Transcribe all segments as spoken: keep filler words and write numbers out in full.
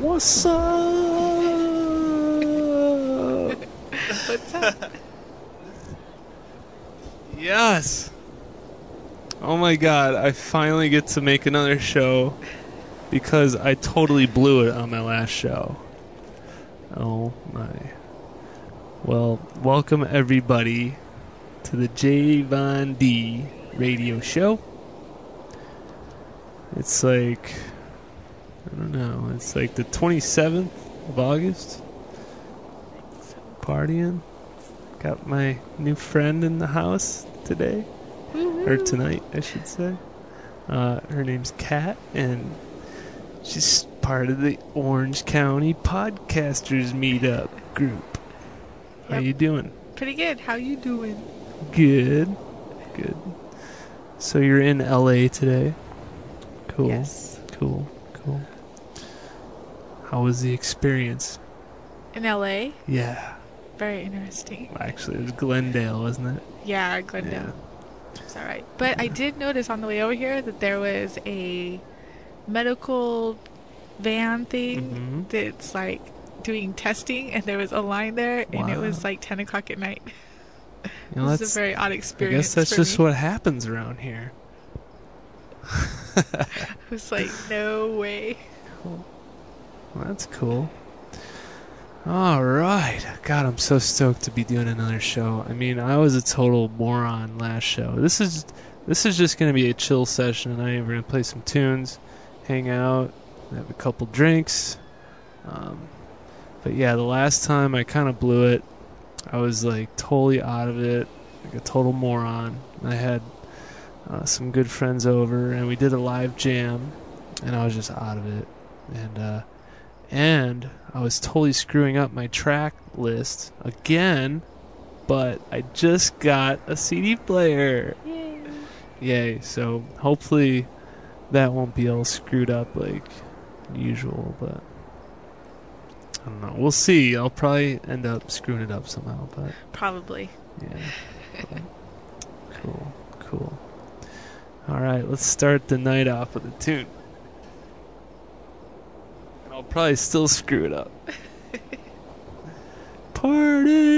What's up? What's up? Yes. Oh my god, I finally get to make another show because I totally blew it on my last show. Oh my. Well, welcome everybody to the J Von D Radio Show. It's like... I don't know. It's like the twenty-seventh of August. Partying. Got my new friend in the house today. Woo-hoo. Or tonight, I should say. Uh, her name's Kat, and she's part of the Orange County Podcasters Meetup group. Yep. How you doing? Pretty good. How you doing? Good. Good. So you're in L A today. Cool. Yes. Cool. Cool. How was the experience? In L A? Yeah. Very interesting. Actually, it was Glendale, wasn't it? Yeah, Glendale. Yeah. It's all right. But yeah. I did notice on the way over here that there was a medical van thing mm-hmm. that's like doing testing, and there was a line there, wow. and it was like ten o'clock at night. You know, this is a very odd experience. I guess that's for just me. What happens around here. I was like, no way. Cool. Well, that's cool. All right. God, I'm so stoked to be doing another show. I mean, I was a total moron last show. This is this is just going to be a chill session tonight. We're going to play some tunes, hang out, have a couple drinks. Um, but yeah, the last time I kind of blew it. I was like totally out of it, like a total moron. I had uh, some good friends over, and we did a live jam, and I was just out of it. And uh, and I was totally screwing up my track list again, but I just got a C D player. Yay. Yay. So hopefully that won't be all screwed up like usual, but I don't know. We'll see. I'll probably end up screwing it up somehow. But probably. Yeah. But cool. Cool. All right. Let's start the night off with a tune. I'll probably still screw it up. Party!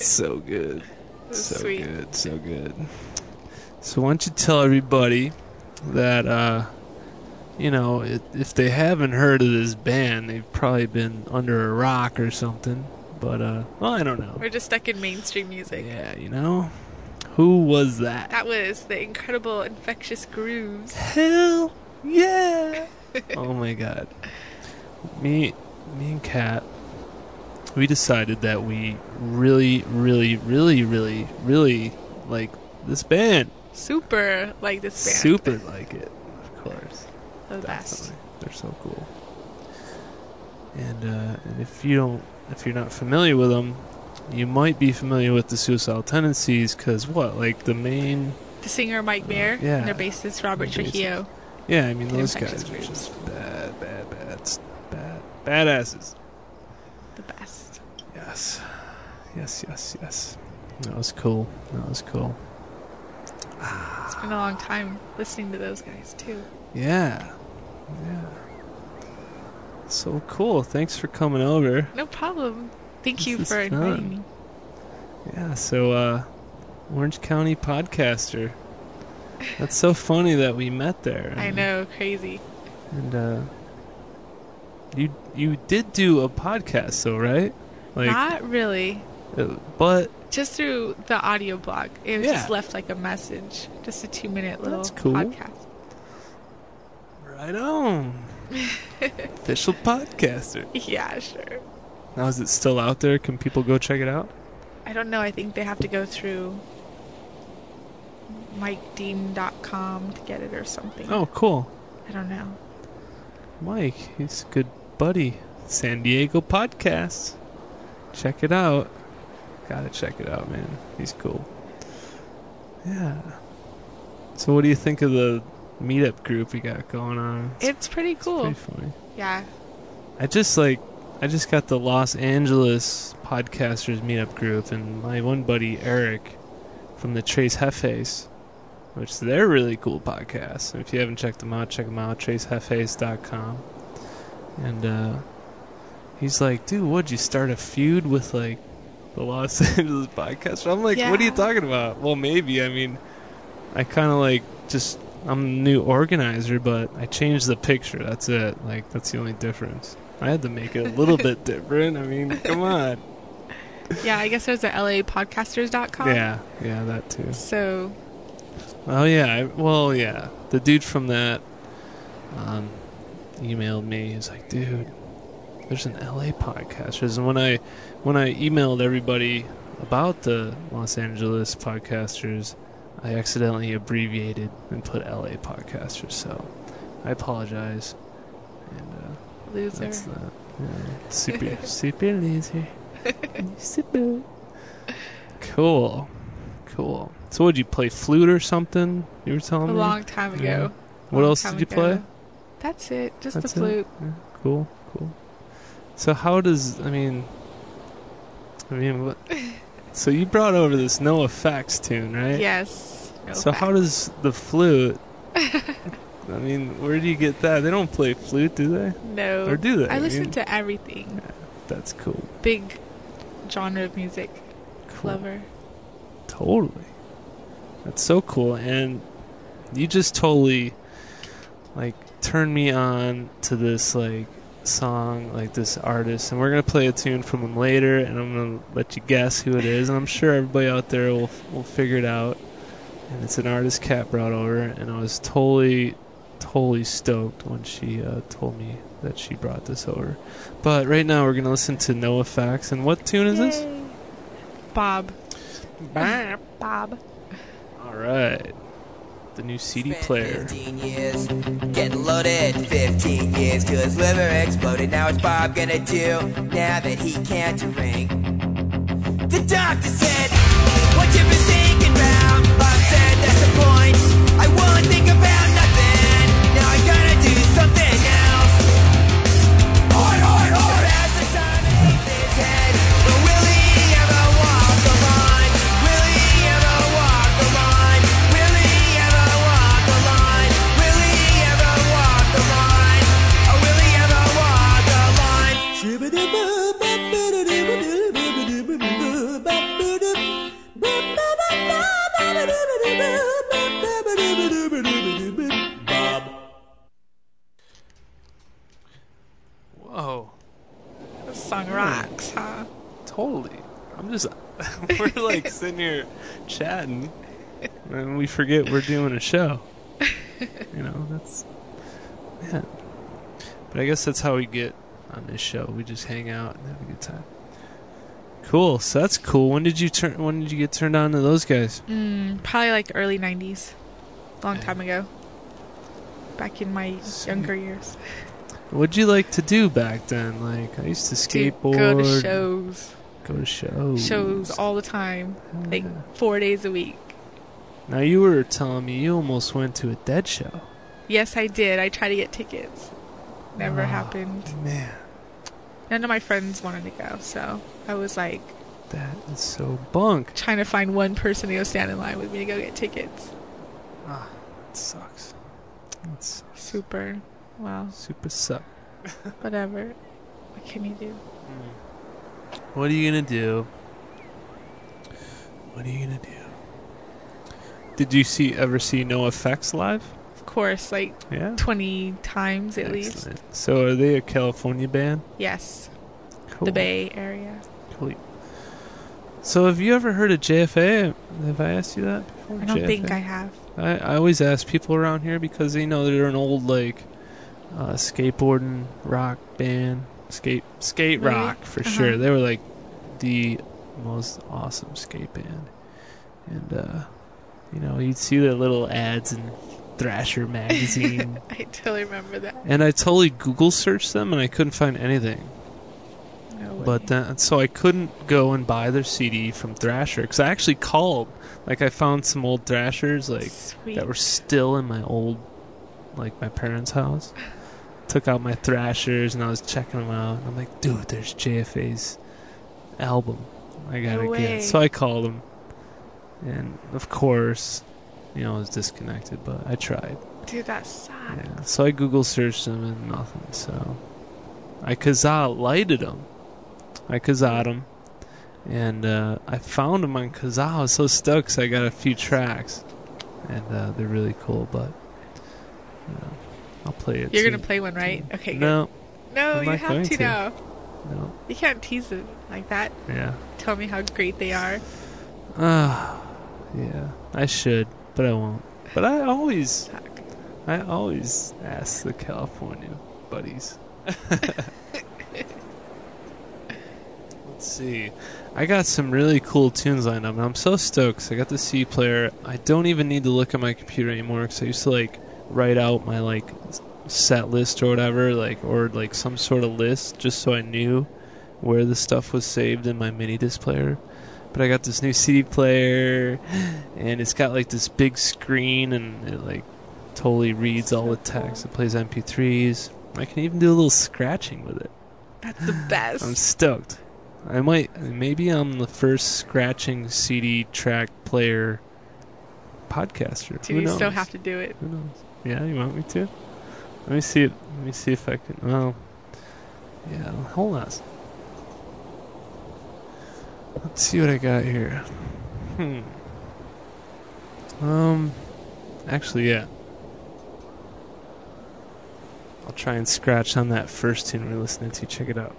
So good. So sweet. Good. So good. So why don't you tell everybody that, uh, you know, it, if they haven't heard of this band, they've probably been under a rock or something. But, uh, well, I don't know. We're just stuck in mainstream music. Yeah, you know? Who was that? That was the incredible Infectious Grooves. Hell yeah! Oh my god. Me, me and Kat... we decided that we really, really, really, really, really like this band. Super like this band. Super like it, of course. The best. They're so cool. And, uh, and if you don't, if you're not familiar with them, you might be familiar with the Suicidal Tendencies, because what, like the main the singer Mike Mayer, uh, yeah, and their bassist Robert Trujillo. Yeah, I mean those guys are just bad, bad, bad, bad, badasses. The best. Yes, yes, yes, yes. That was cool. That was cool. It's been a long time listening to those guys too. Yeah, yeah. So cool. Thanks for coming over. No problem. Thank you for inviting me. Yeah, so uh, Orange County Podcaster. That's so funny that we met there. I know, crazy. And uh, you you did do a podcast though, right? Like, not really. It, but just through the audio blog. It was yeah. just left like a message. Just a two minute little That's cool. podcast. Right on. Official podcaster. Yeah, sure. Now is it still out there? Can people go check it out? I don't know. I think they have to go through Mike Dean dot com to get it or something. Oh, cool. I don't know. Mike, he's a good buddy. San Diego podcast. Check it out. Gotta check it out, man. He's cool. Yeah. So what do you think of the meetup group we got going on? It's, it's pretty cool. It's pretty funny. Yeah. I just like I just got the Los Angeles podcasters meetup group, and my one buddy Eric from the Trace Effects, which they're really cool podcasts. And if you haven't checked them out, check them out, trace effects dot com. And uh, he's like, dude, what'd you start a feud with like the Los Angeles podcaster? I'm like, yeah. What are you talking about? Well, maybe. I mean, I kind of like just. I'm the new organizer, but I changed the picture. That's it. Like, that's the only difference. I had to make it a little bit different. I mean, come on. Yeah, I guess it was at L A podcasters dot com. Yeah, yeah, that too. So. Oh, yeah. I, well, yeah. The dude from that um, emailed me. He's like, dude, there's an L A podcasters. And when I, when I emailed everybody about the Los Angeles podcasters, I accidentally abbreviated and put L A podcasters, so I apologize. And, uh, loser. That's that. Yeah. Super, super loser. Super. Cool. Cool. So what, did you play flute or something? You were telling A me? A long time ago. Yeah. What else did you ago. play? That's it. Just that's the flute. Yeah. Cool. Cool. So how does, I mean, I mean, what... So you brought over this N O F X tune, right? Yes. No so facts. How does the flute... I mean, where do you get that? They don't play flute, do they? No. Or do they? I listen I mean, to everything. Yeah, that's cool. Big genre of music. Cool. Lover. Totally. That's so cool. And you just totally, like, turned me on to this, like, song, like this artist, and we're gonna play a tune from him later, and I'm gonna let you guess who it is, and I'm sure everybody out there will will figure it out. And it's an artist Kat brought over, and I was totally totally stoked when she uh, told me that she brought this over. But right now we're gonna listen to N O F X, and what tune is Yay. this? Bob. Bob. Bob. All right. The new C D player. fifteen years, getting loaded. fifteen years, cause liver exploded. Now what's Bob gonna do now that he can't drink? The doctor said, what you been thinking about? Bob said, that's the point. I won't think about nothing. Now I gotta do something else. Hard, hard, hard. As the time hits his head, but will he ever walk the line? Will he ever walk the line? Bob. Whoa. That song rocks, huh? Totally. I'm just we're like sitting here chatting and we forget we're doing a show. You know, that's yeah. But I guess that's how we get on this show. We just hang out and have a good time. Cool. So that's cool. When did you turn? When did you get turned on to those guys? Mm, probably like early nineties, long yeah. time ago. Back in my so, younger years. What'd you like to do back then? Like, I used to skateboard. Dude, go to shows. Go to shows. Shows all the time. Yeah. Like, four days a week. Now, you were telling me you almost went to a Dead show. Yes, I did. I tried to get tickets. Never oh, happened. Man. None of my friends wanted to go, so I was like... That is so bunk. Trying to find one person to go stand in line with me to go get tickets. Ah, that sucks. That sucks. Super. Wow. Super suck. Whatever. What can you do? What are you going to do? What are you going to do? Did you see ever see N O F X live? Of course, like yeah. twenty times at Excellent. least. So are they a California band? Yes. Cool. The Bay Area. Cool. So have you ever heard of J F A? Have I asked you that before? I don't J F A? Think I have. I, I always ask people around here because they know they're an old, like, uh, skateboarding rock band. Skate skate really? rock, for uh-huh. sure. They were, like, the most awesome skate band. And, uh, you know, you'd see their little ads in Thrasher magazine. I totally remember that. And I totally Google searched them, and I couldn't find anything. But then, so I couldn't go and buy their C D from Thrasher because I actually called. Like, I found some old Thrashers, like, Sweet. that were still in my old, like, my parents' house. Took out my Thrashers and I was checking them out. And I'm like, dude, there's J F A's album. I gotta no get it. So I called them. And of course, you know, I was disconnected, but I tried. Dude, that sucks. Yeah. So I Google searched them and nothing. So I Kazaa lighted them. I Kazaa'd them, and uh, I found them on Kazaa. I was so stoked because I got a few tracks, and uh, they're really cool, but you know, I'll play it. You're going to play one, right? Too. Okay, no, good. No, no, you have to, to now. No. You can't tease them like that. Yeah. Tell me how great they are. Ah, uh, yeah, I should, but I won't. But I always, Suck. I always ask the California buddies. Let's see. I got some really cool tunes lined up, and I'm so stoked. So I got the C player. I don't even need to look at my computer anymore because I used to like write out my like set list or whatever, like or like some sort of list, just so I knew where the stuff was saved in my mini disc player. But I got this new C D player, and it's got like this big screen, and it like totally reads all the text. It plays M P threes. I can even do a little scratching with it. That's the best. I'm stoked. I might, maybe I'm the first scratching C D track player podcaster. Do Who you knows? Still have to do it? Who knows? Yeah, you want me to? Let me see. Let me see if I can. Well, yeah. Hold on. Let's see what I got here. Hmm. Um. Actually, yeah. I'll try and scratch on that first tune we're listening to. Check it out.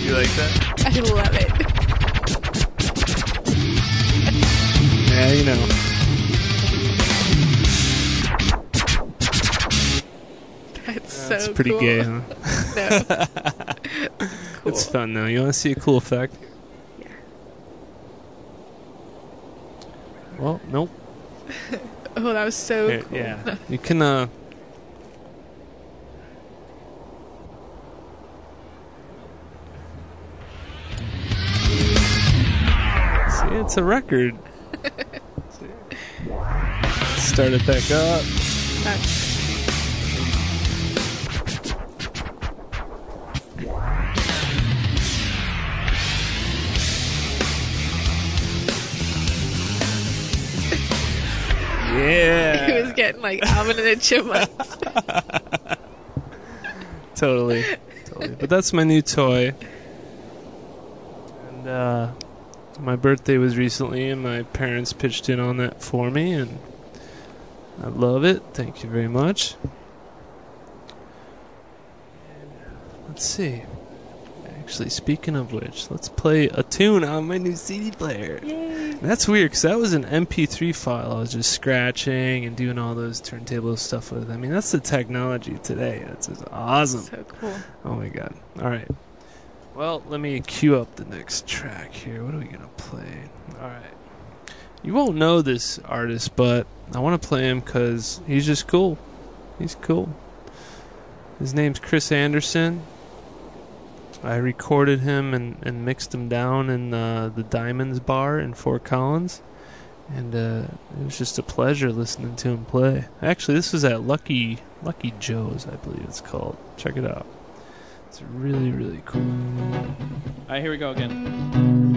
You like that? I love it. Yeah, you know. That's uh, so cool. That's pretty cool. Gay, huh? No. Cool. It's fun, though. You want to see a cool effect? Yeah. Well, nope. Oh, that was so yeah, cool. Yeah. You can, uh... It's a record. Start it back up. Yeah. He was getting like Alvin and the Chipmunks. Totally. Totally. But that's my new toy. And, uh,. my birthday was recently, and my parents pitched in on that for me, and I love it. Thank you very much. Let's see. Actually, speaking of which, let's play a tune on my new C D player. Yay. That's weird, because that was an M P three file. I was just scratching and doing all those turntable stuff with. I mean, that's the technology today. That's just awesome. So cool. Oh, my God. All right. Well, let me cue up the next track here. What are we going to play? All right. You won't know this artist, but I want to play him because he's just cool. He's cool. His name's Chris Anderson. I recorded him and, and mixed him down in uh, the Diamonds Bar in Fort Collins. And uh, it was just a pleasure listening to him play. Actually, this was at Lucky Lucky Joe's, I believe it's called. Check it out. It's really, really cool. All right, here we go again.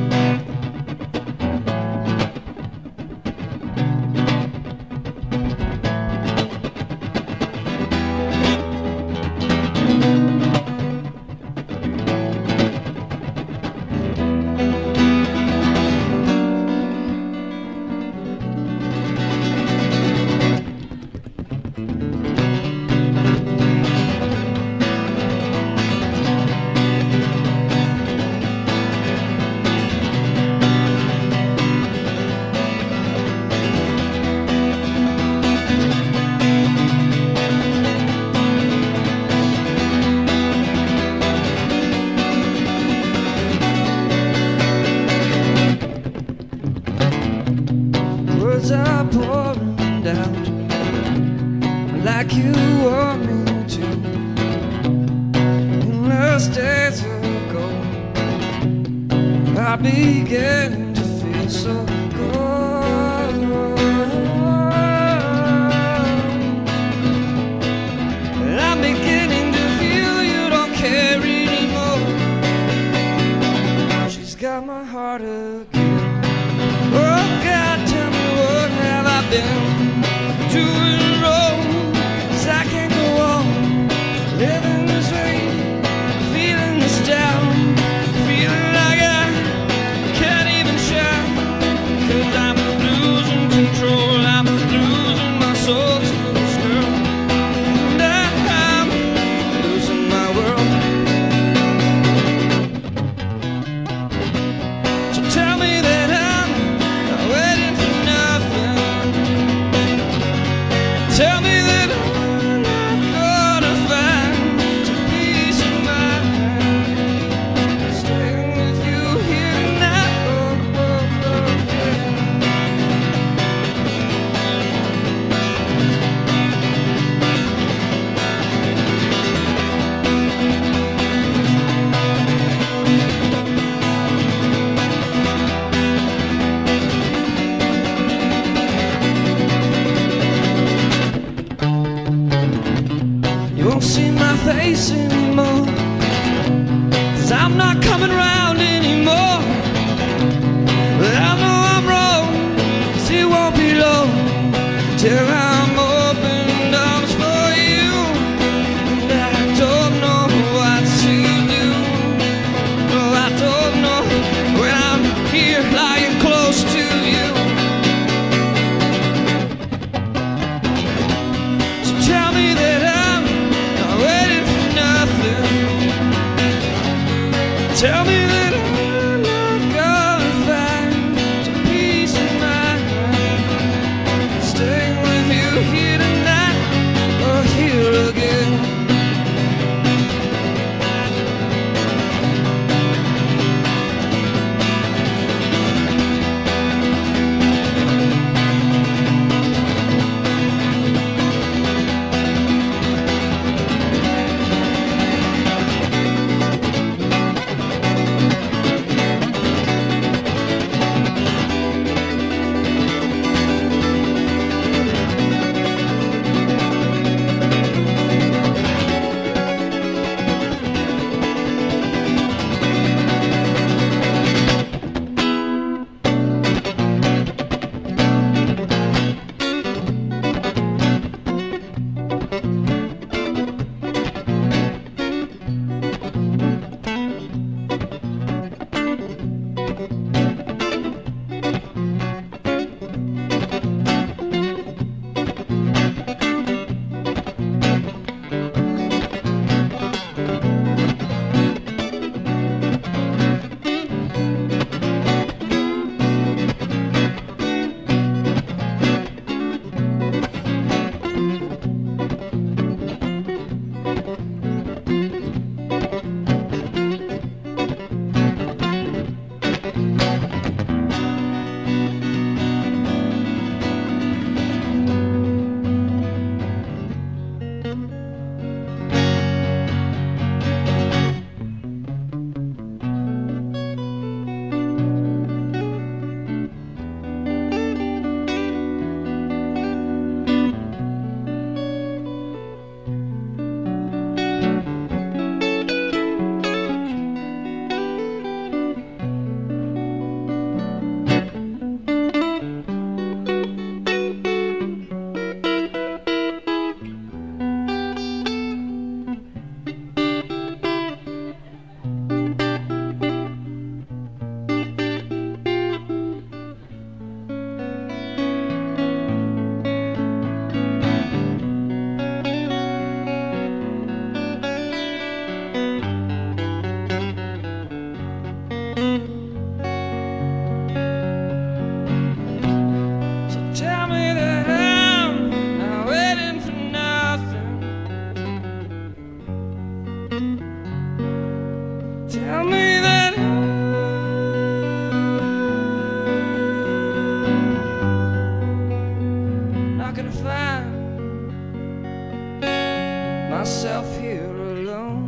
myself here alone.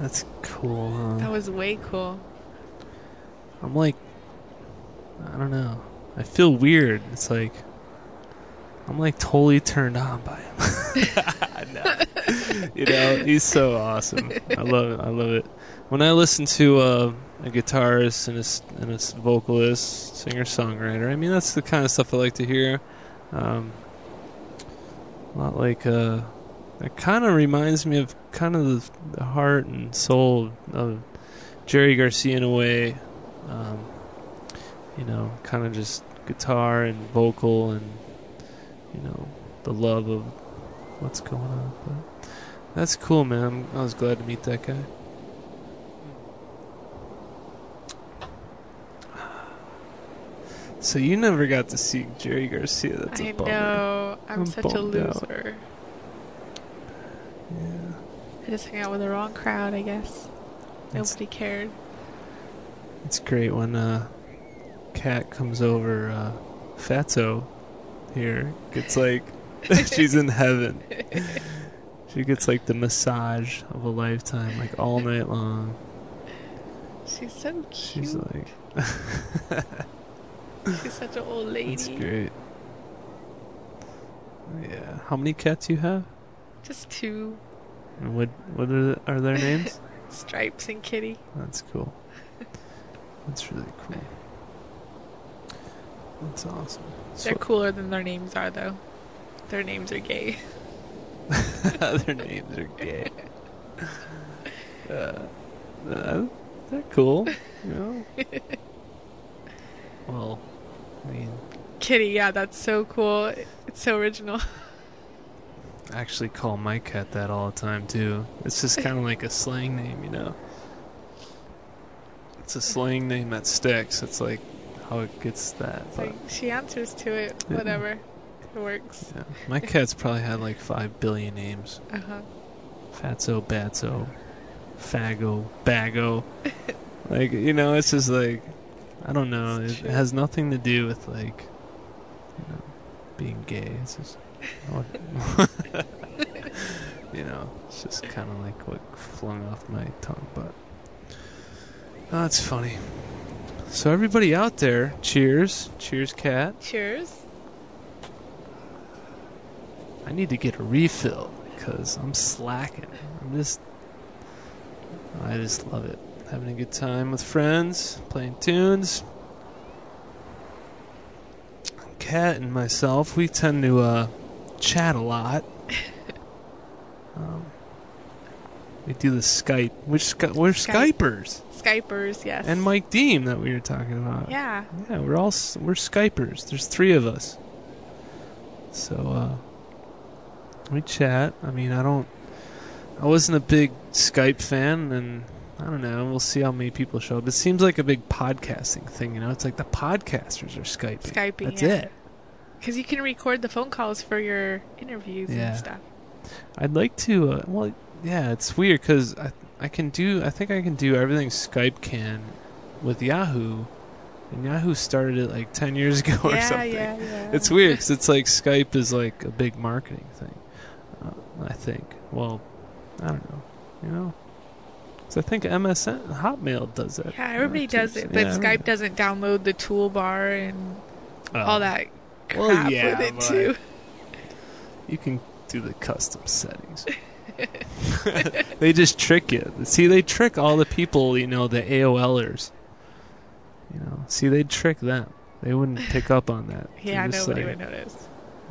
That's cool, huh? That was way cool. I'm like, I don't know. I feel weird. It's like, I'm like totally turned on by him. No. You know, he's so awesome. I love it. I love it. When I listen to uh, a guitarist and a, and a vocalist, singer-songwriter, I mean, that's the kind of stuff I like to hear. Um, a lot like, uh, it kind of reminds me of kind of the, the heart and soul of Jerry Garcia in a way. Um, you know, kind of just guitar and vocal and, you know, the love of what's going on. But that's cool, man. I was glad to meet that guy. So you never got to see Jerry Garcia. That's a bummer. I know. I'm, I'm such a loser. Out. Yeah. I just hung out with the wrong crowd, I guess. That's, nobody cared. It's great when uh, Kat comes over. Uh, Fatso here gets like she's in heaven. She gets like the massage of a lifetime, like all night long. She's so cute. She's like. She's such an old lady. That's great. Yeah. How many cats do you have? Just two. And what what are, the, are their names? Stripes and Kitty. That's cool. That's really cool. That's awesome. They're so cooler than their names are, though. Their names are gay. Their names are gay. Uh, uh, they're cool, you know? Well, I mean, Kitty, yeah, that's so cool. It's so original. I actually call my cat that all the time too. It's just kind of like a slang name, you know. It's a slang name that sticks. It's like how it gets that. It's like she answers to it. Yeah. Whatever, it works. Yeah. My cat's probably had like five billion names. Uh huh. Fatso, Batso, Faggo, Baggo. Like, you know, it's just like, I don't know. It has nothing to do with, like, you know, being gay. It's just, you know, it's just kind of like what flung off my tongue. But oh, it's funny. So everybody out there, cheers, cheers, Kat. Cheers. I need to get a refill because I'm slacking. I'm just, I just love it. Having a good time with friends, playing tunes. Kat and myself, we tend to uh, chat a lot. um, we do the Skype. Which Sky- we're Skype. Skypers. Skypers, yes. And Mike Dean that we were talking about. Yeah. Yeah, we're all we're Skypers. There's three of us. So uh, we chat. I mean, I don't. I wasn't a big Skype fan, and I don't know. We'll see how many people show up. It seems like a big podcasting thing, you know? It's like the podcasters are Skyping. Skyping, That's yeah. it. Because you can record the phone calls for your interviews yeah. and stuff. I'd like to... Uh, well, yeah, it's weird because I, I can do... I think I can do everything Skype can with Yahoo. And Yahoo started it like ten years ago or yeah, something. Yeah, yeah, It's weird because it's like Skype is like a big marketing thing, uh, I think. Well, I don't know. You know? I think M S N Hotmail does it. Yeah, everybody does it, but yeah, Skype doesn't download the toolbar and uh, all that crap well, yeah, with it too. You can do the custom settings. They just trick you. See, they trick all the people, you know, the AOLers. You know, see, they trick them. They wouldn't pick up on that. Yeah, nobody like, would notice.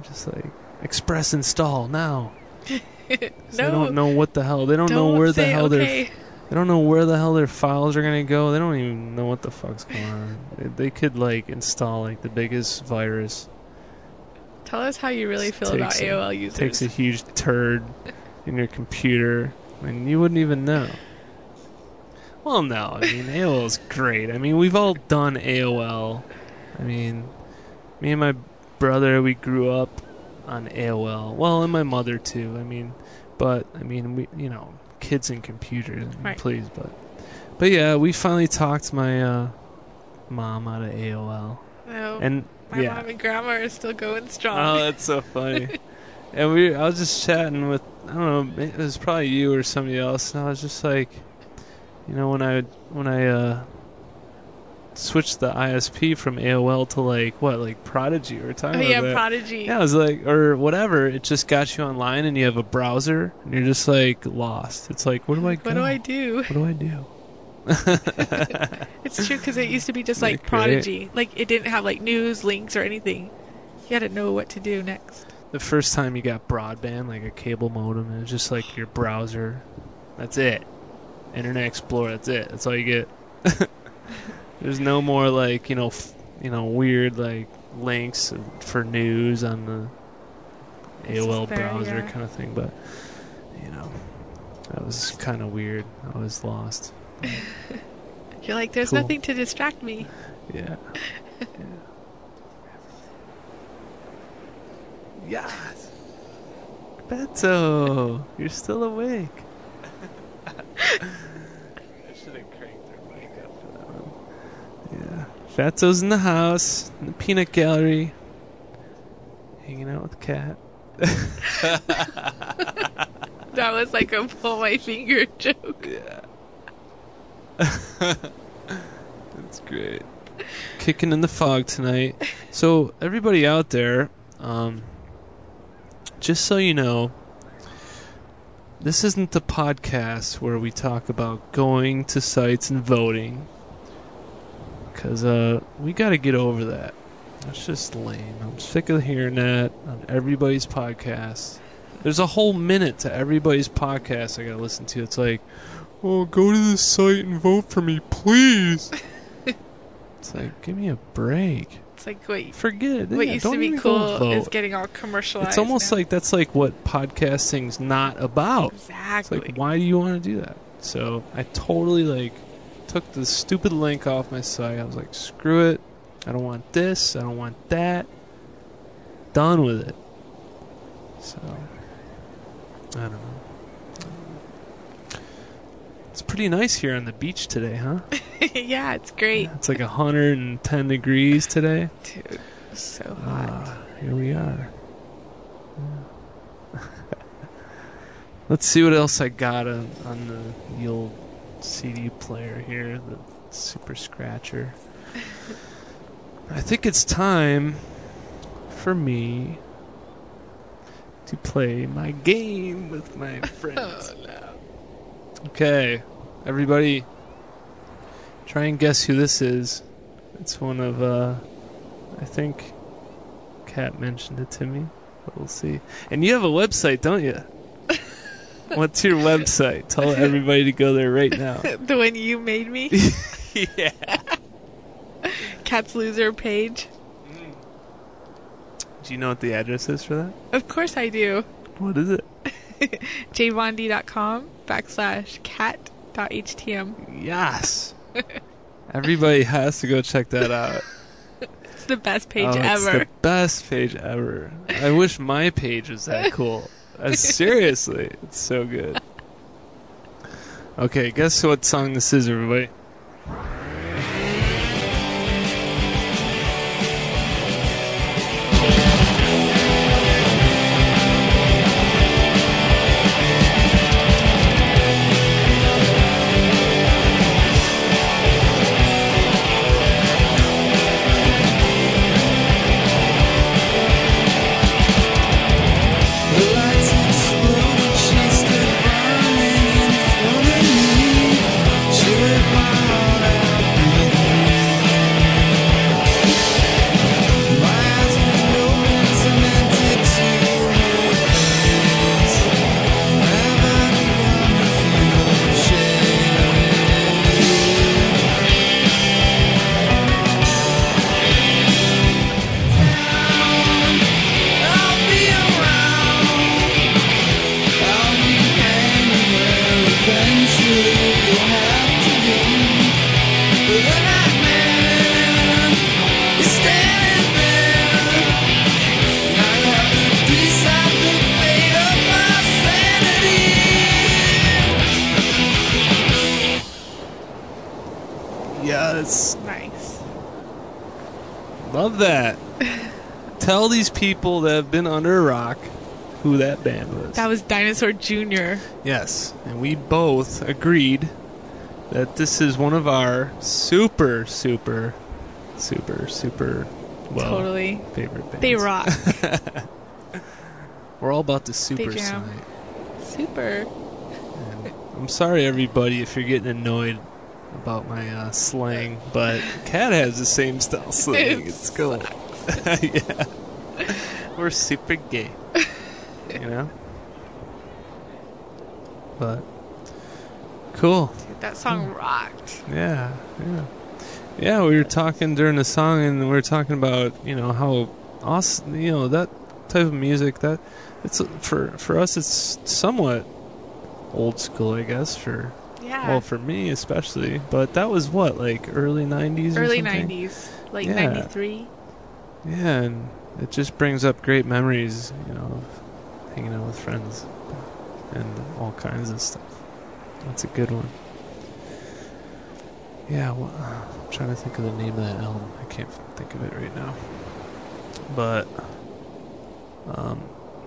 Just like express install now. No, they don't know what the hell. They don't, don't know where the hell okay. they're. They don't know where the hell their files are going to go. They don't even know what the fuck's going on. They, they could, like, install, like, the biggest virus. Tell us how you really feel about A O L users. It takes a huge turd in your computer, and you wouldn't even know. Well, no. I mean, A O L is great. I mean, we've all done A O L. I mean, me and my brother, we grew up on A O L. Well, and my mother, too. I mean, but, I mean, we, you know... kids and computers, I mean, right. please, but but yeah, we finally talked my uh, mom out of A O L. No, and my yeah. mom and grandma are still going strong. Oh, that's so funny. And we, I was just chatting with, I don't know, it was probably you or somebody else, and I was just like, you know, when I when I uh, switched the I S P from A O L to like what, like Prodigy or something. Oh yeah, that. Prodigy. Yeah, I was like, or whatever. It just got you online, and you have a browser, and you're just like lost. It's like, where do I go? What do I do? What do I do? It's true, because it used to be just like Prodigy, like it didn't have like news links or anything. You had to know what to do next. The first time you got broadband, like a cable modem, it was just like your browser, that's it. Internet Explorer, that's it, that's all you get. There's no more like, you know, f- you know weird like links for news on the A O L fair, browser, yeah. kind of thing. But you know, that was kind of weird. I was lost. You're like, there's cool. nothing to distract me. Yeah. Yeah. Yes. Beto, you're still awake. I should have cranked her mic up for that one. Yeah. Beto's in the house, in the peanut gallery, hanging out with Kat. That was like a pull my finger joke. Yeah. That's great. Kicking in the fog tonight. So everybody out there, um, just so you know, this isn't the podcast where we talk about going to sites and voting, because uh, we gotta get over that. That's just lame. I'm sick of hearing that on everybody's podcast. There's a whole minute to everybody's podcast I gotta listen to. It's like, oh, go to this site and vote for me, please. It's like, give me a break. It's like, wait. Forget it. What yeah, used don't to be cool is getting all commercialized. It's almost now. Like that's like what podcasting's not about. Exactly. It's like, why do you want to do that? So I totally like took the stupid link off my site. I was like, screw it. I don't want this. I don't want that. Done with it. So, I don't know. It's pretty nice here on the beach today, huh? Yeah, it's great. Yeah, it's like one hundred ten degrees today. Dude, so hot. Ah, here we are. Yeah. Let's see what else I got on, on the, the old C D player here, the Super Scratcher. I think it's time for me to play my game with my friends. Oh, no. Okay, everybody, try and guess who this is. It's one of, uh, I think Kat mentioned it to me, but we'll see. And you have a website, don't you? What's your website? Tell everybody to go there right now. The one you made me? Yeah. Kat's Loser page. Mm. Do you know what the address is for that? Of course I do. What is it? J Von D dot com backslash cat dot H T M. Yes. Everybody has to go check that out. It's the best page oh, ever. It's the best page ever. I wish my page was that cool. Uh, seriously, it's so good. Okay, guess what song this is, everybody. Yes. Nice. Love that. Tell these people that have been under a rock who that band was. That was Dinosaur Junior Yes, and we both agreed that this is one of our super, super, super, super well totally. favorite bands. They rock. We're all about the super tonight. Super. And I'm sorry, everybody, if you're getting annoyed about my uh, slang, but Kat has the same style slang. It it's cool. Yeah. We're super gay. You know? But cool. Dude, that song rocked. Yeah, yeah. Yeah, we were talking during the song, and we were talking about, you know, how awesome, you know, that type of music, that it's for for us it's somewhat old school, I guess, for yeah. Well, for me especially. But that was what, like early nineties or something? Early nineties. Like ninety-three. Yeah, and it just brings up great memories, you know, of hanging out with friends and all kinds of stuff. That's a good one. Yeah, well, I'm trying to think of the name of that album. I can't think of it right now. But um,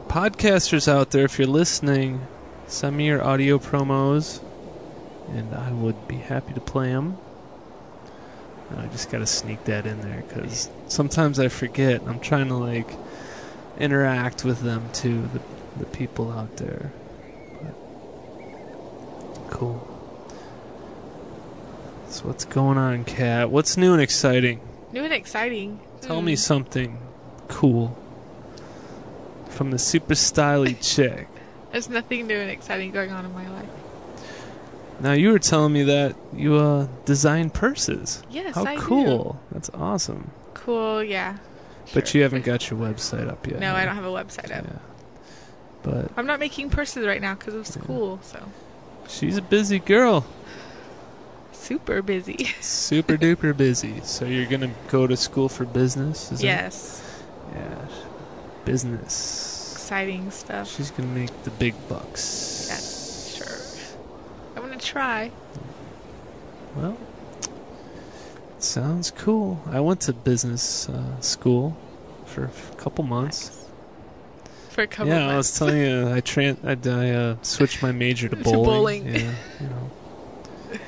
podcasters out there, if you're listening, send me your audio promos, and I would be happy to play them. I just gotta sneak that in there because sometimes I forget. And I'm trying to like interact with them too, the, the people out there. But cool. So what's going on, Kat? What's new and exciting? New and exciting. Tell mm. me something cool from the super styly chick. There's nothing new and exciting going on in my life. Now, you were telling me that you uh, design purses. Yes, How I cool. do. That's awesome. Cool, yeah. But sure. You haven't got your website up yet. No, right? I don't have a website up. Yeah. But I'm not making purses right now because of school, yeah. so. She's a busy girl. Super busy. Super duper busy. So you're going to go to school for business? Is yes. It? Yeah. Business. Exciting stuff. She's going to make the big bucks. Yes. Try. Well, sounds cool. I went to business uh, school for a couple months. For a couple yeah, months. Yeah, I was telling you, I tran I, I uh, switched my major to bowling. To bowling. Yeah, you know. Yeah.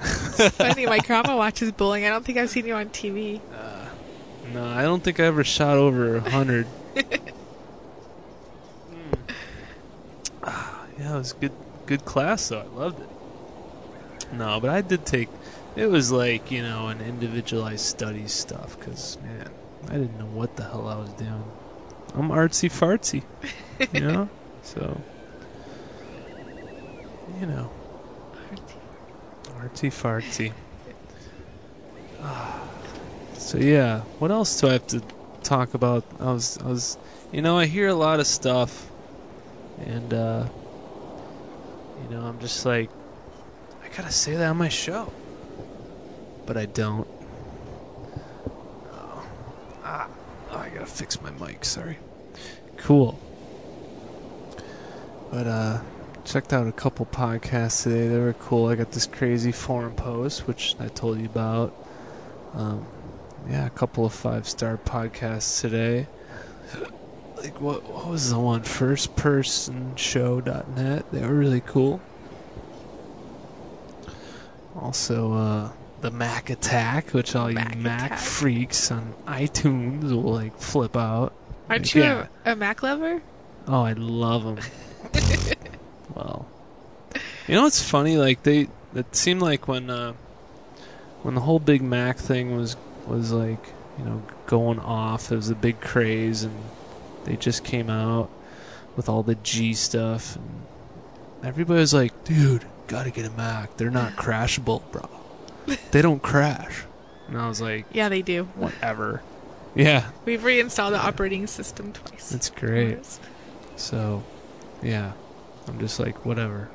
It's funny. My grandma watches bowling. I don't think I've seen you on T V. Uh, no, I don't think I ever shot over one hundred. mm. ah, yeah, it was good. Good class, though. I loved it. No, but I did take... It was like, you know, an individualized studies stuff, because, man, I didn't know what the hell I was doing. I'm artsy-fartsy, you know? So, you know. Artsy-fartsy. Ah. So, yeah. What else do I have to talk about? I was... I was you know, I hear a lot of stuff, and, uh... you know, I'm just like, I gotta say that on my show. But I don't. Oh, ah, oh, I gotta fix my mic, sorry. Cool. But, uh, checked out a couple podcasts today. They were cool. I got this crazy forum post, which I told you about. Um, yeah, a couple of five-star podcasts today. Like what, what was the one? first person show dot net. They were really cool. Also, uh, The Mac Attack, which all Mac you Mac Attack. freaks on iTunes will, like, flip out. Aren't like, you yeah. a, a Mac lover? Oh, I love them. Well, you know what's funny? Like, they... It seemed like when, uh... when the whole Big Mac thing was, was like, you know, going off, it was a big craze, and they just came out with all the G stuff. And everybody was like, dude, gotta get a Mac. They're not crashable, bro. They don't crash. And I was like... Yeah, they do. Whatever. Yeah. We've reinstalled the yeah. operating system twice. That's great. So, yeah. I'm just like, whatever.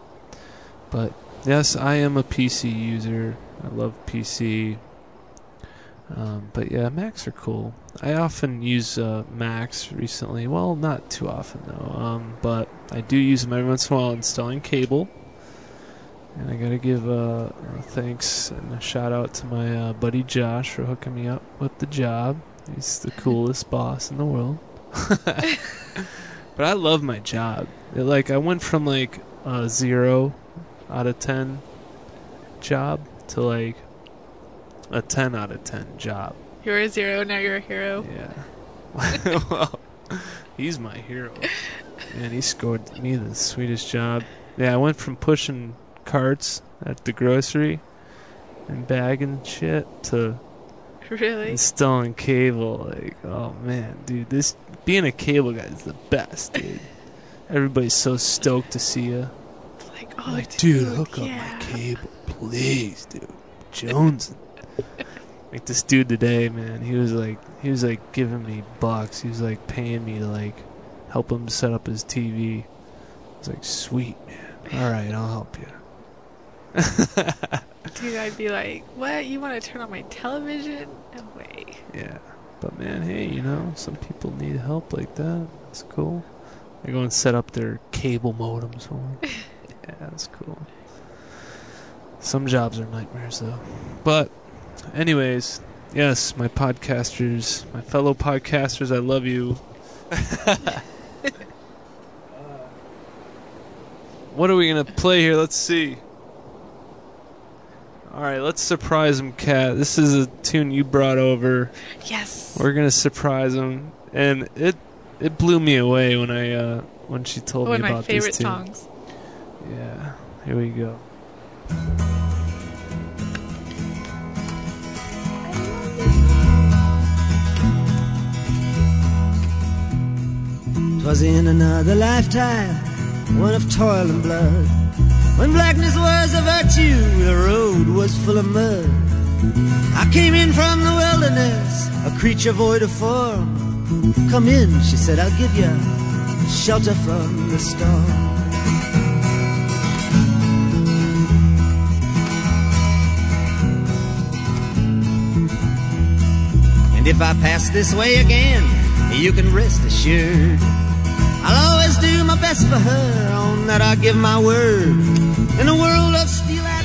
But, yes, I am a P C user. I love P C. Um, but yeah, Macs are cool. I often use uh, Macs recently. Well, not too often though. Um, but I do use them every once in a while installing cable. And I gotta give uh, thanks and a shout out to my uh, buddy Josh for hooking me up with the job. He's the coolest boss in the world. But I love my job. It, like, I went from like a zero out of ten job to like a ten out of ten job. You were a zero, now you're a hero. Yeah. Well, he's my hero. Man, he scored me the sweetest job. Yeah, I went from pushing carts at the grocery and bagging shit to really installing cable. Like, oh man, dude, this being a cable guy is the best, dude. Everybody's so stoked to see you. It's like, oh, like, dude, dude, hook yeah. up my cable, please, dude. Jones. Like this dude today, man, he was like, he was like giving me bucks. He was like paying me to like help him set up his T V. I was like, sweet, man. All right, I'll help you. Dude, I'd be like, what? You want to turn on my television? No way. Yeah. But, man, hey, you know, some people need help like that. That's cool. They go and set up their cable modems for them. Yeah, that's cool. Some jobs are nightmares, though. But, anyways, yes, my podcasters, my fellow podcasters, I love you. What are we going to play here? Let's see. All right, let's surprise him, Kat. This is a tune you brought over. Yes. We're gonna surprise him, and it it blew me away when I uh, when she told oh, me about these tunes. One of my favorite songs. Yeah. Here we go. Twas in another lifetime, one of toil and blood. When blackness was a virtue, the road was full of mud. I came in from the wilderness, a creature void of form. Come in, she said, I'll give you shelter from the storm. And if I pass this way again, you can rest assured I'll always do my best for her, on that I give my word. In a world of steel I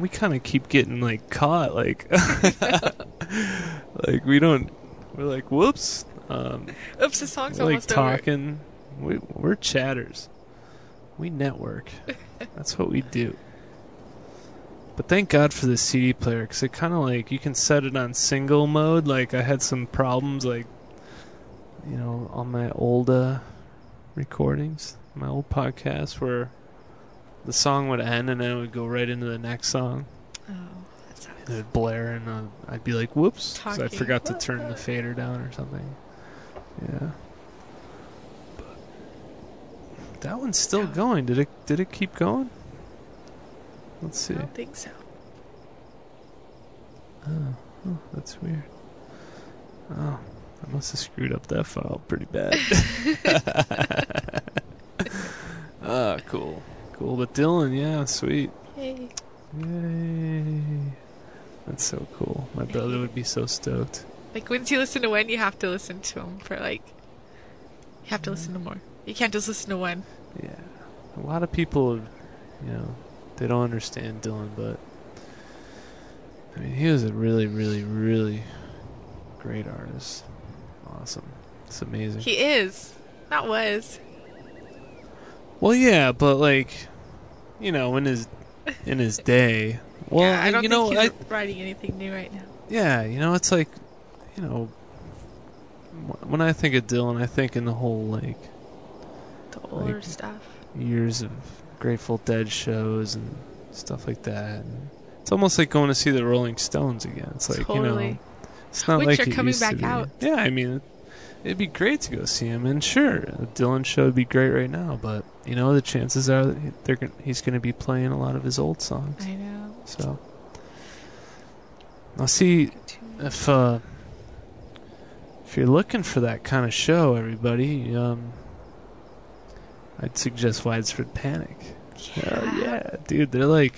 we kind of keep getting like caught, like like we don't we're like whoops um oops the song's almost over. We're like talking over. we we're chatters, we network. That's what we do. But thank God for the C D player, cuz it kind of like you can set it on single mode. Like I had some problems, like, you know, on my old uh, recordings, my old podcasts, where the song would end and then it would go right into the next song. Oh, that sounds... And it would blare and uh, I'd be like, whoops. Because I forgot to turn the fader down or something. Yeah. But that one's still no. going. Did it Did it keep going? Let's see. I don't think so. Oh, oh that's weird. Oh, I must have screwed up that file pretty bad. Oh, cool. Cool, but Dylan, yeah, sweet. Yay. Yay. That's so cool. My brother would be so stoked. Like, once you listen to one, you have to listen to them for, like, you have to listen to more. You can't just listen to one. Yeah. A lot of people, you know, they don't understand Dylan, but, I mean, he was a really, really, really great artist. Awesome. It's amazing. He is. That was. Well, yeah, but like, you know, in his in his day, well, yeah, I don't you think know, he's I, writing anything new right now. Yeah, you know, it's like, you know, when I think of Dylan, I think in the whole like the older like, stuff, years of Grateful Dead shows and stuff like that. And it's almost like going to see the Rolling Stones again. It's like totally. You know, it's not Which like it coming used back to be. Out. Yeah, I mean. It'd be great to go see him, and sure, a Dylan show would be great right now, but, you know, the chances are that they're gonna, he's going to be playing a lot of his old songs. I know. So, I'll see if, uh, if you're looking for that kind of show, everybody, um, I'd suggest Widespread Panic. Yeah. Uh, yeah, dude, they're like,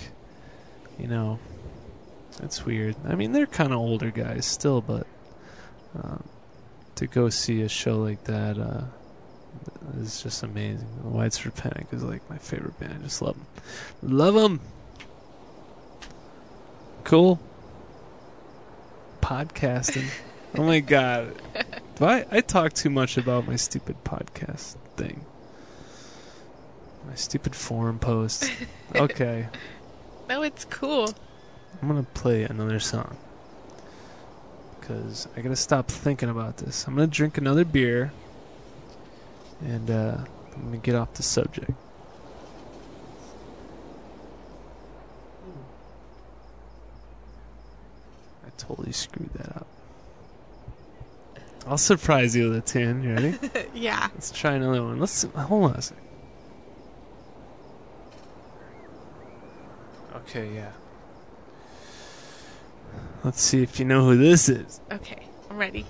you know, it's weird. I mean, they're kind of older guys still, but um, to go see a show like that uh, is just amazing. Widespread Panic is like my favorite band. I just love them. Love them. Cool. Podcasting. Oh my god. I, I talk too much about my stupid podcast thing. My stupid forum post. Okay. No, it's cool. I'm going to play another song. Because I got to stop thinking about this. I'm going to drink another beer. And uh, I'm going to get off the subject. I totally screwed that up. I'll surprise you with a tin. You ready? Yeah. Let's try another one. Let's hold on a second. Okay, yeah. Let's see if you know who this is. Okay, I'm ready.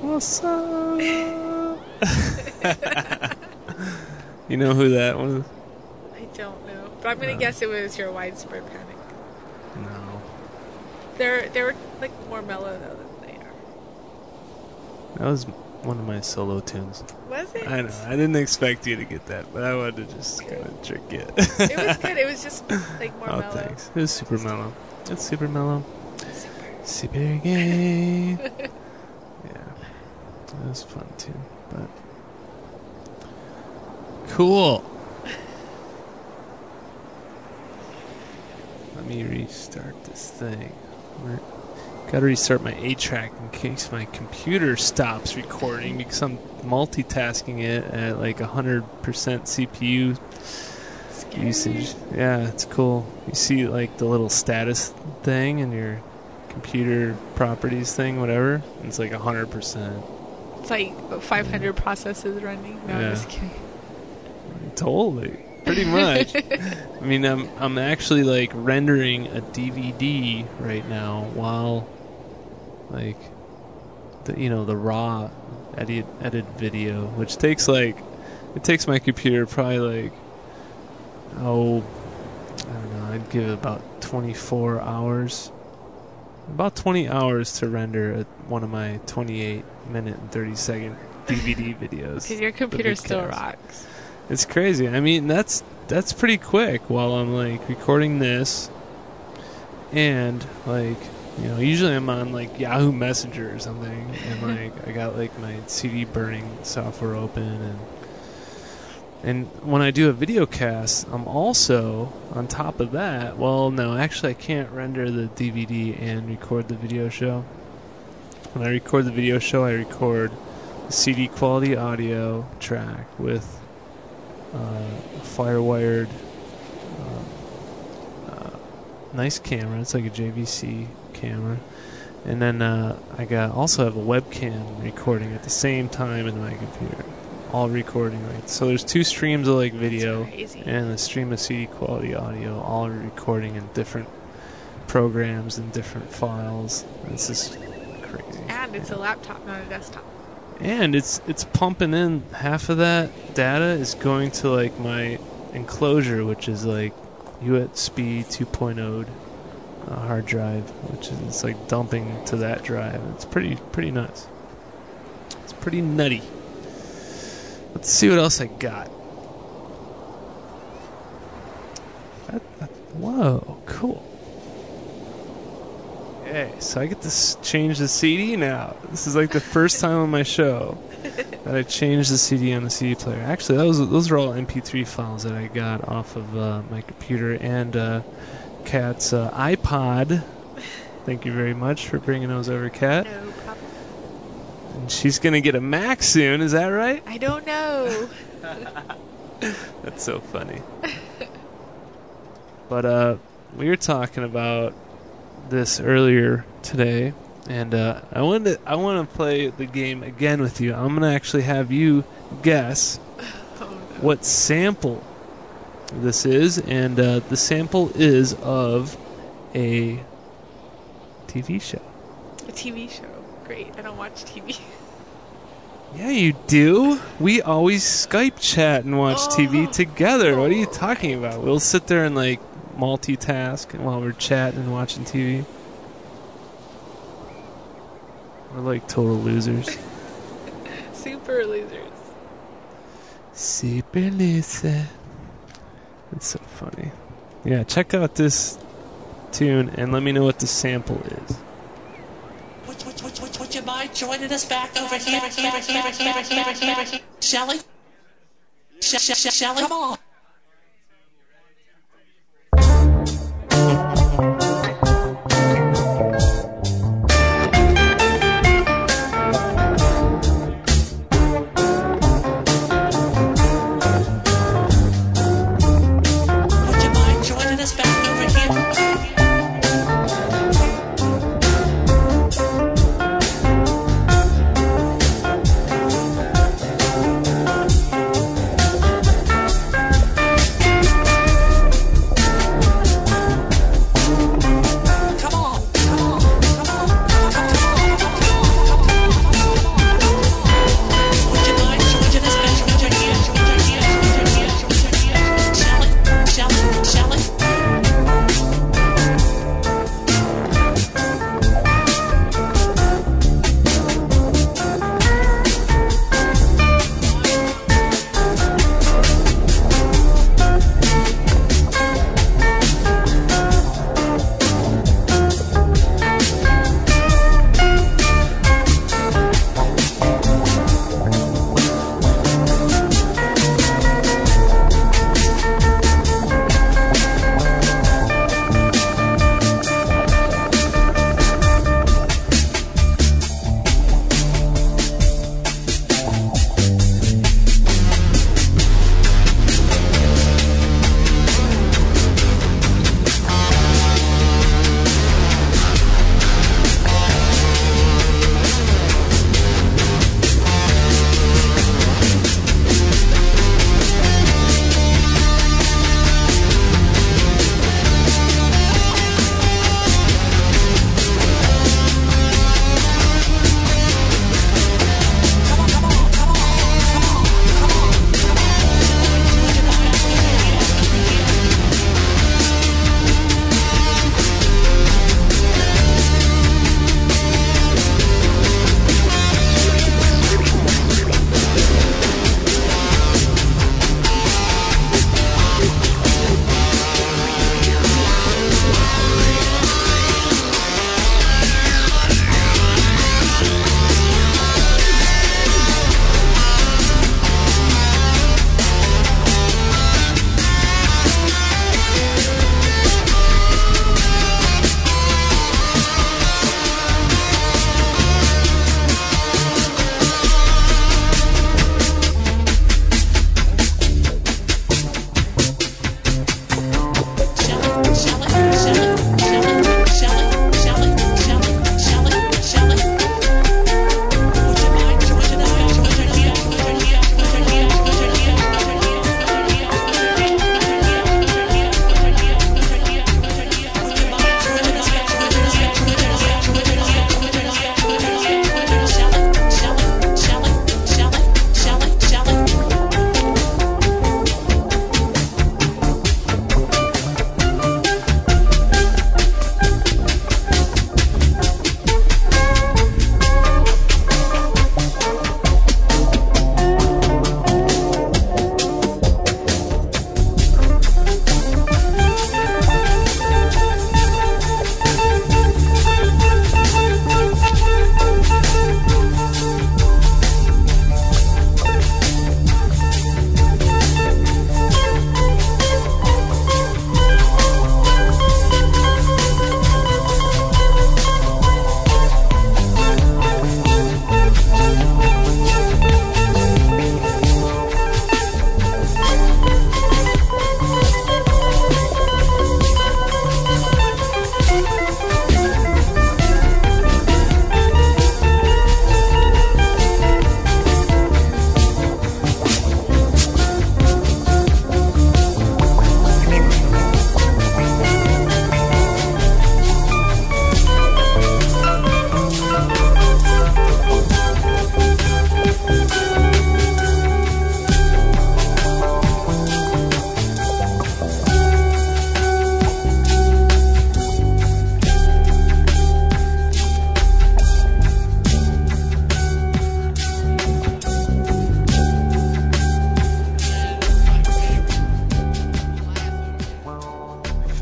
What's up? You know who that was? I don't know. But I'm going to no. guess it was your Widespread Panic. No. They're, they were like more mellow, though, than they are. That was one of my solo tunes. Was it? I know. I didn't expect you to get that, but I wanted to just kind of trick you. It was good. It was just like more oh, mellow. Oh, thanks. It was super mellow. It's super mellow. Super. Super gay. It was fun too, but cool. Let me restart this thing. We're... Gotta restart my eight track in case my computer stops recording because I'm multitasking it at like one hundred percent C P U Scary. Usage. Yeah, it's cool. You see like the little status thing in your computer properties thing, whatever. It's like one hundred percent. It's like five hundred yeah. processes running. No, yeah. I'm just kidding. Totally. Pretty much. I mean, I'm I'm actually, like, rendering a D V D right now while, like, the, you know, the raw edit, edit video, which takes, like, it takes my computer probably, like, oh, I don't know, I'd give it about twenty-four hours. About twenty hours to render a, one of my twenty-eight minute and thirty second D V D videos. Because your computer still rocks. It's crazy. I mean, that's that's pretty quick while I'm, like, recording this. And, like, you know, usually I'm on, like, Yahoo Messenger or something. And, like, I got, like, my C D burning software open. And, and when I do a video cast, I'm also, on top of that, well, no, actually I can't render the D V D and record the video show. When I record the video show, I record the C D quality audio track with uh, a firewired uh, uh, nice camera. It's like a J V C camera. And then uh, I got also have a webcam recording at the same time in my computer. All recording, right? So there's two streams of like video and a stream of C D quality audio, all recording in different programs and different files. This is crazy. And it's yeah. a laptop, not a desktop. And it's it's pumping in half of that data is going to like my enclosure, which is like U S B two point oh uh, hard drive, which is it's like dumping to that drive. It's pretty pretty nuts. It's pretty nutty. Let's see what else I got. That, that, whoa, cool. Okay, so I get to change the C D now. This is like the first time on my show that I changed the C D on the C D player. Actually, that was, those are all M P three files that I got off of uh, my computer and uh, Kat's uh, iPod. Thank you very much for bringing those over, Kat. No problem. And she's going to get a Mac soon, is that right? I don't know. That's so funny. But uh, we were talking about this earlier today, and uh, I wanted to, I want to play the game again with you. I'm going to actually have you guess oh, no. what sample this is, and uh, the sample is of a T V show. A T V show. Great. I don't watch T V. Yeah, you do. We always Skype chat and watch oh. T V together. What are you talking about? We'll sit there and like multitask while we're chatting and watching T V. We're like total losers. Super losers. Super loser. It's so funny. Yeah, check out this tune and let me know what the sample is. Would you mind joining us back over here? here, here, here, here, here, here. Shelley? Sh- sh- sh- Shelley? Come on!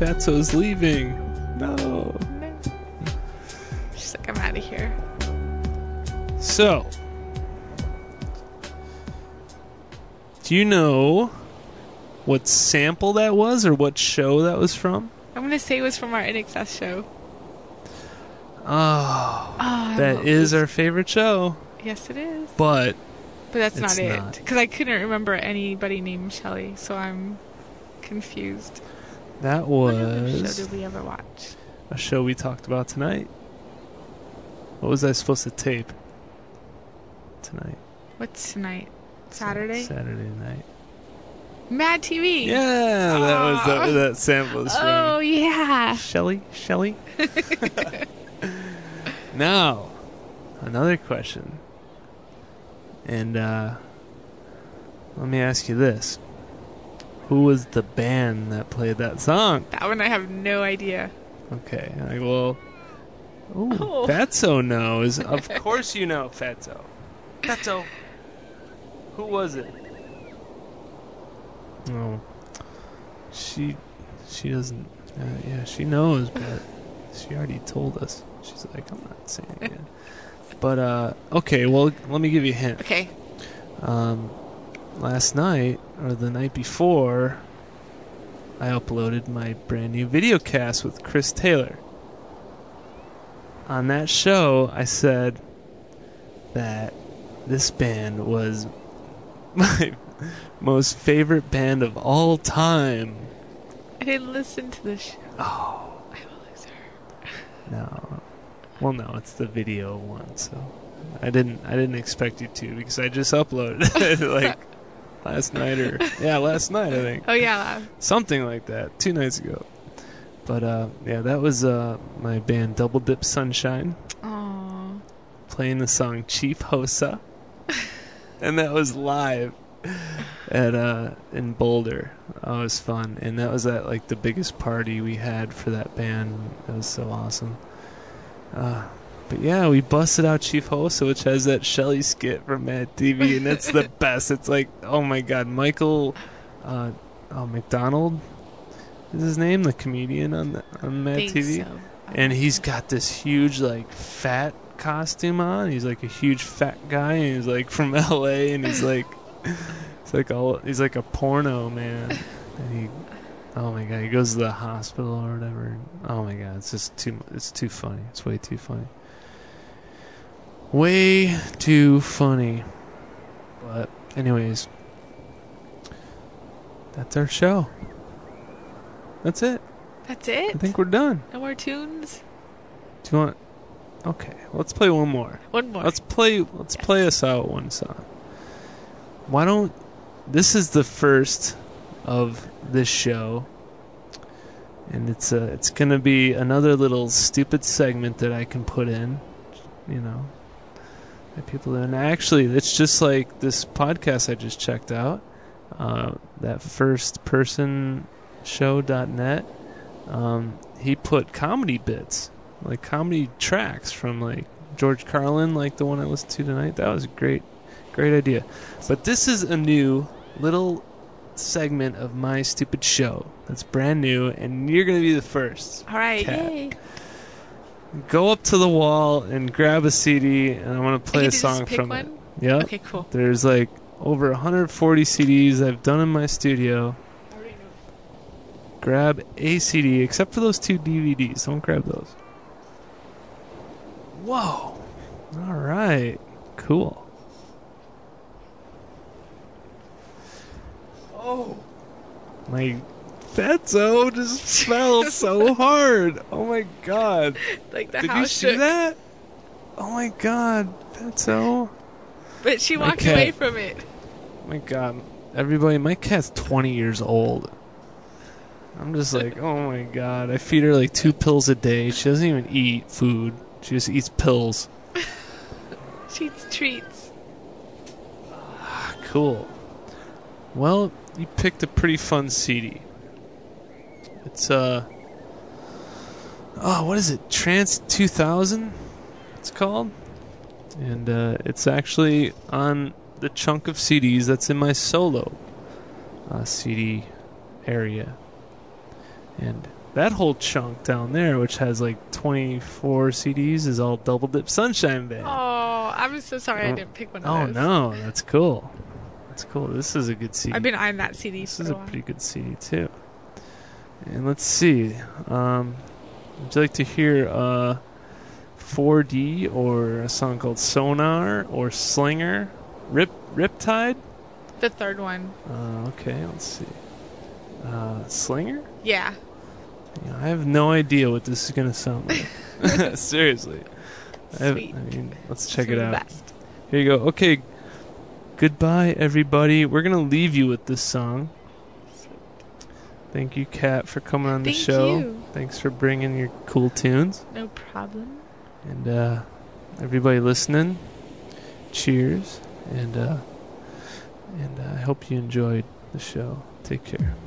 Fatso's leaving. No. She's like, I'm out of here. So, do you know what sample that was or what show that was from? I'm going to say it was from our N X S show. Oh, oh that is our favorite show. Yes, it is. But but that's not it. Because I couldn't remember anybody named Shelley, so I'm confused. That was... What other show did we ever watch? A show we talked about tonight. What was I supposed to tape tonight? What's tonight? Saturday? Saturday night. Mad T V. Yeah, oh. that was that, that sample. Is oh, from yeah. Shelley? Shelley? Now, another question. And uh, let me ask you this. Who was the band that played that song? That one I have no idea. Okay. I, well, ooh, oh. Fatso knows. Of course you know Fatso. Fatso. Who was it? Oh. She she doesn't... Uh, yeah, she knows, but she already told us. She's like, I'm not saying it again. But, uh, okay, well, let me give you a hint. Okay. Um, last night, or the night before, I uploaded my brand new video cast with Chris Taylor. On that show, I said that this band was my most favorite band of all time. I didn't listen to this show. Oh. I'm a loser. No. Well, no, it's the video one, so I didn't I didn't expect you to because I just uploaded it like last night or yeah, last night I think. Oh yeah. Something like that, two nights ago. But uh, yeah, that was uh, my band Double Dip Sunshine. Aww. Playing the song Chief Hosa. And that was live at uh, in Boulder. Oh, it was fun. And that was at like the biggest party we had for that band. It was so awesome. Uh, but yeah, we busted out Chief Hosa, which has that Shelley skit from Mad T V, and it's the best. It's like, oh my god, Michael uh, oh, McDonald is his name, the comedian on, the, on Mad T V. So. And he's got this huge, like, fat costume on. He's like a huge fat guy, and he's like from L A, and he's like, he's like all, he's like a porno man, and he. Oh my god, he goes to the hospital or whatever. Oh my god, it's just too it's too funny. It's way too funny. Way too funny. But anyways, that's our show. That's it. That's it? I think we're done. No more tunes? Do you want Okay, let's play one more. One more. Let's play let's yes. play us out one song. Why don't this is the first of this show, and it's uh, it's gonna be another little stupid segment that I can put in, you know, that people. And actually, it's just like this podcast I just checked out, uh, that first person show dot net. Um, he put comedy bits, like comedy tracks from like George Carlin, like the one I listened to tonight. That was a great, great idea. But this is a new little segment of my stupid show that's brand new, and you're gonna be the first. All right, Kat. Yay. Go up to the wall and grab a C D, and I'm gonna play a song from one? it. Yeah. Okay, cool. There's like over one hundred forty C Ds I've done in my studio. Grab a C D, except for those two D V Ds. Don't grab those. Whoa. All right. Cool. Oh, my Fatso just fell so hard. Oh, my God. Like the Did house you see shook. that? Oh, my God. Fatso. But she walked away from it. Oh, my God. Everybody, my cat's twenty years old. I'm just like, oh, my God. I feed her like two pills a day. She doesn't even eat food. She just eats pills. She eats treats. Ah, cool. Well, you picked a pretty fun C D. It's, uh... Oh, what is it? Trance two thousand, it's called. And uh, it's actually on the chunk of C Ds that's in my solo uh, C D area. And That whole chunk down there, which has like twenty-four C Ds, is all Double Dip Sunshine Band. Oh, I'm so sorry I didn't pick one of oh, those. Oh, no, that's cool. That's cool. This is a good C D. I've been eyeing that C D This for is a, a pretty good C D, too. And let's see. Um, would you like to hear uh, four D or a song called Sonar or Slinger? Rip Riptide? The third one. Uh, okay, let's see. Uh, Slinger? Yeah. I have no idea what this is going to sound like. Seriously. Sweet. I have, I mean, let's check Sweet it out. Best. Here you go. Okay. Goodbye, everybody. We're going to leave you with this song. Sweet. Thank you, Kat, for coming on Thank the show. You. Thanks for bringing your cool tunes. No problem. And uh, everybody listening, cheers. And, uh, and uh, I hope you enjoyed the show. Take care.